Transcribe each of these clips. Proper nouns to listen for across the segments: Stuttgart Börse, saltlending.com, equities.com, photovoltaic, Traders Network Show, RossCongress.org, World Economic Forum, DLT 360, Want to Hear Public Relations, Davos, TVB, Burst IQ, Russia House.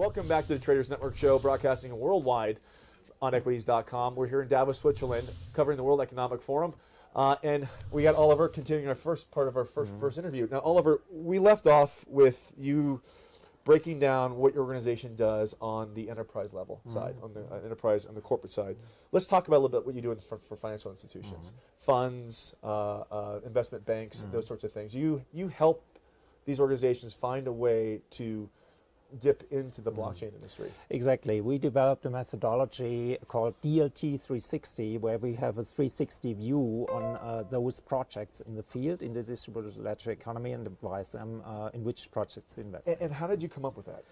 Welcome back to the Traders Network Show, broadcasting worldwide on equities.com. We're here in Davos, Switzerland, covering the World Economic Forum. And we got Oliver continuing our first part of our first interview. Now, Oliver, we left off with you breaking down what your organization does on the enterprise level side, on the enterprise, on the corporate side. Let's talk about a little bit what you do for financial institutions, funds, investment banks, those sorts of things. You help these organizations find a way to dip into the blockchain industry. Exactly. We developed a methodology called DLT 360, where we have a 360 view on those projects in the field, in the distributed ledger economy, and advise them in which projects to invest. And how did you come up with that?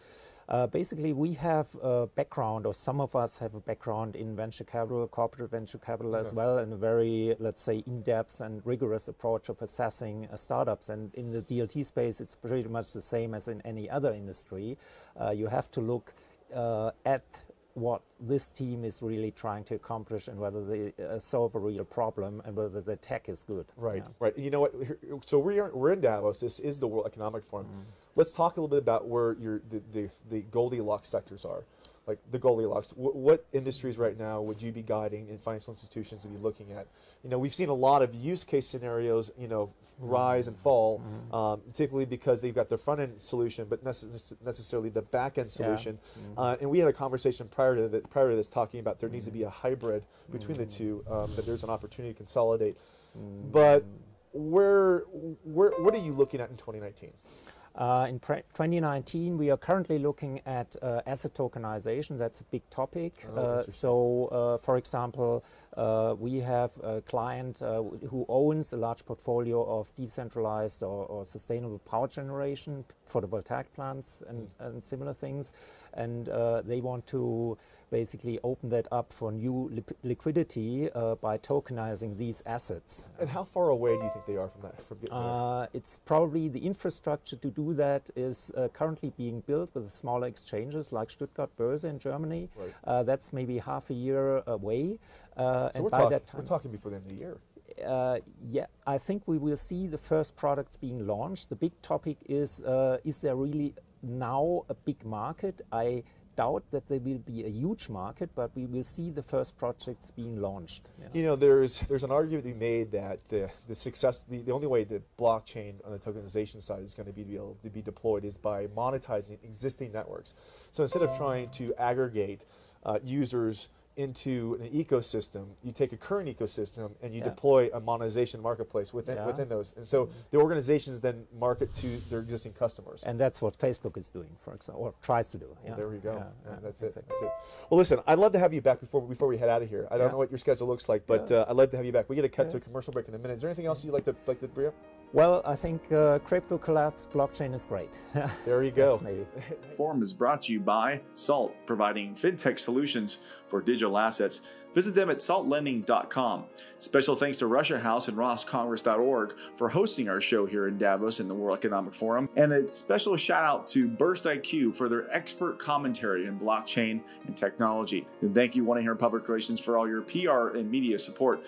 Basically, we have a background, or some of us have a background in venture capital, corporate venture capital as well, and a very, let's say, in-depth and rigorous approach of assessing startups. And in the DLT space, it's pretty much the same as in any other industry. You have to look at what this team is really trying to accomplish and whether they solve a real problem and whether the tech is good. Right, right. You know what? So we're in Davos. This is the World Economic Forum. Let's talk a little bit about where the Goldilocks sectors are, like the Goldilocks. What industries right now would you be guiding in financial institutions to be looking at? You know, we've seen a lot of use case scenarios, you know, rise and fall, typically because they've got their front end solution, but necessarily the back end solution. And we had a conversation prior to this talking about there needs to be a hybrid between the two, that there's an opportunity to consolidate. But what are you looking at in 2019? In 2019, we are currently looking at asset tokenization. That's a big topic. For example, we have a client who owns a large portfolio of decentralized or sustainable power generation, photovoltaic plants and similar things. And they want to basically open that up for new liquidity by tokenizing these assets. And how far away do you think they are from that? From it's probably the infrastructure to do that is currently being built with smaller exchanges like Stuttgart Börse in Germany. Right. That's maybe half a year away. So and by that time, we're talking before the end of the year. Yeah, I think we will see the first products being launched. The big topic is there really now a big market? I doubt that there will be a huge market, but we will see the first projects being launched. Yeah. You know, there's an argument to be made that the only way the blockchain on the tokenization side is going to be able to be deployed is by monetizing existing networks. So instead of trying to aggregate users into an ecosystem, you take a current ecosystem and you deploy a monetization marketplace within those. And so the organizations then market to their existing customers. And that's what Facebook is doing, for example, or tries to do. Yeah. There we go. Yeah, that's it. That's it. Well, listen, I'd love to have you back before we head out of here. I don't know what your schedule looks like, but I'd love to have you back. We got to cut to a commercial break in a minute. Is there anything else you'd like to bring up? Well, I think crypto collapse, blockchain is great. There you go. The forum is brought to you by Salt, providing fintech solutions for digital assets. Visit them at saltlending.com. Special thanks to Russia House and RossCongress.org for hosting our show here in Davos in the World Economic Forum. And a special shout out to Burst IQ for their expert commentary in blockchain and technology. And thank you, Want to Hear Public Relations, for all your PR and media support.